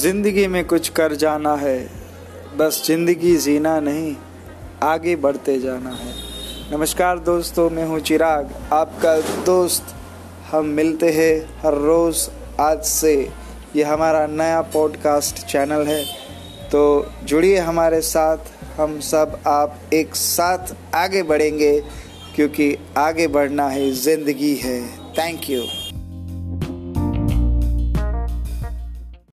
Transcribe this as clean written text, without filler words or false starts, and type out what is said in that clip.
जिंदगी में कुछ कर जाना है, बस जिंदगी जीना नहीं, आगे बढ़ते जाना है। नमस्कार दोस्तों, मैं हूँ चिराग, आपका दोस्त। हम मिलते हैं हर रोज़ आज से। ये हमारा नया पॉडकास्ट चैनल है, तो जुड़िए हमारे साथ। हम सब आप एक साथ आगे बढ़ेंगे, क्योंकि आगे बढ़ना ही ज़िंदगी है। Thank you.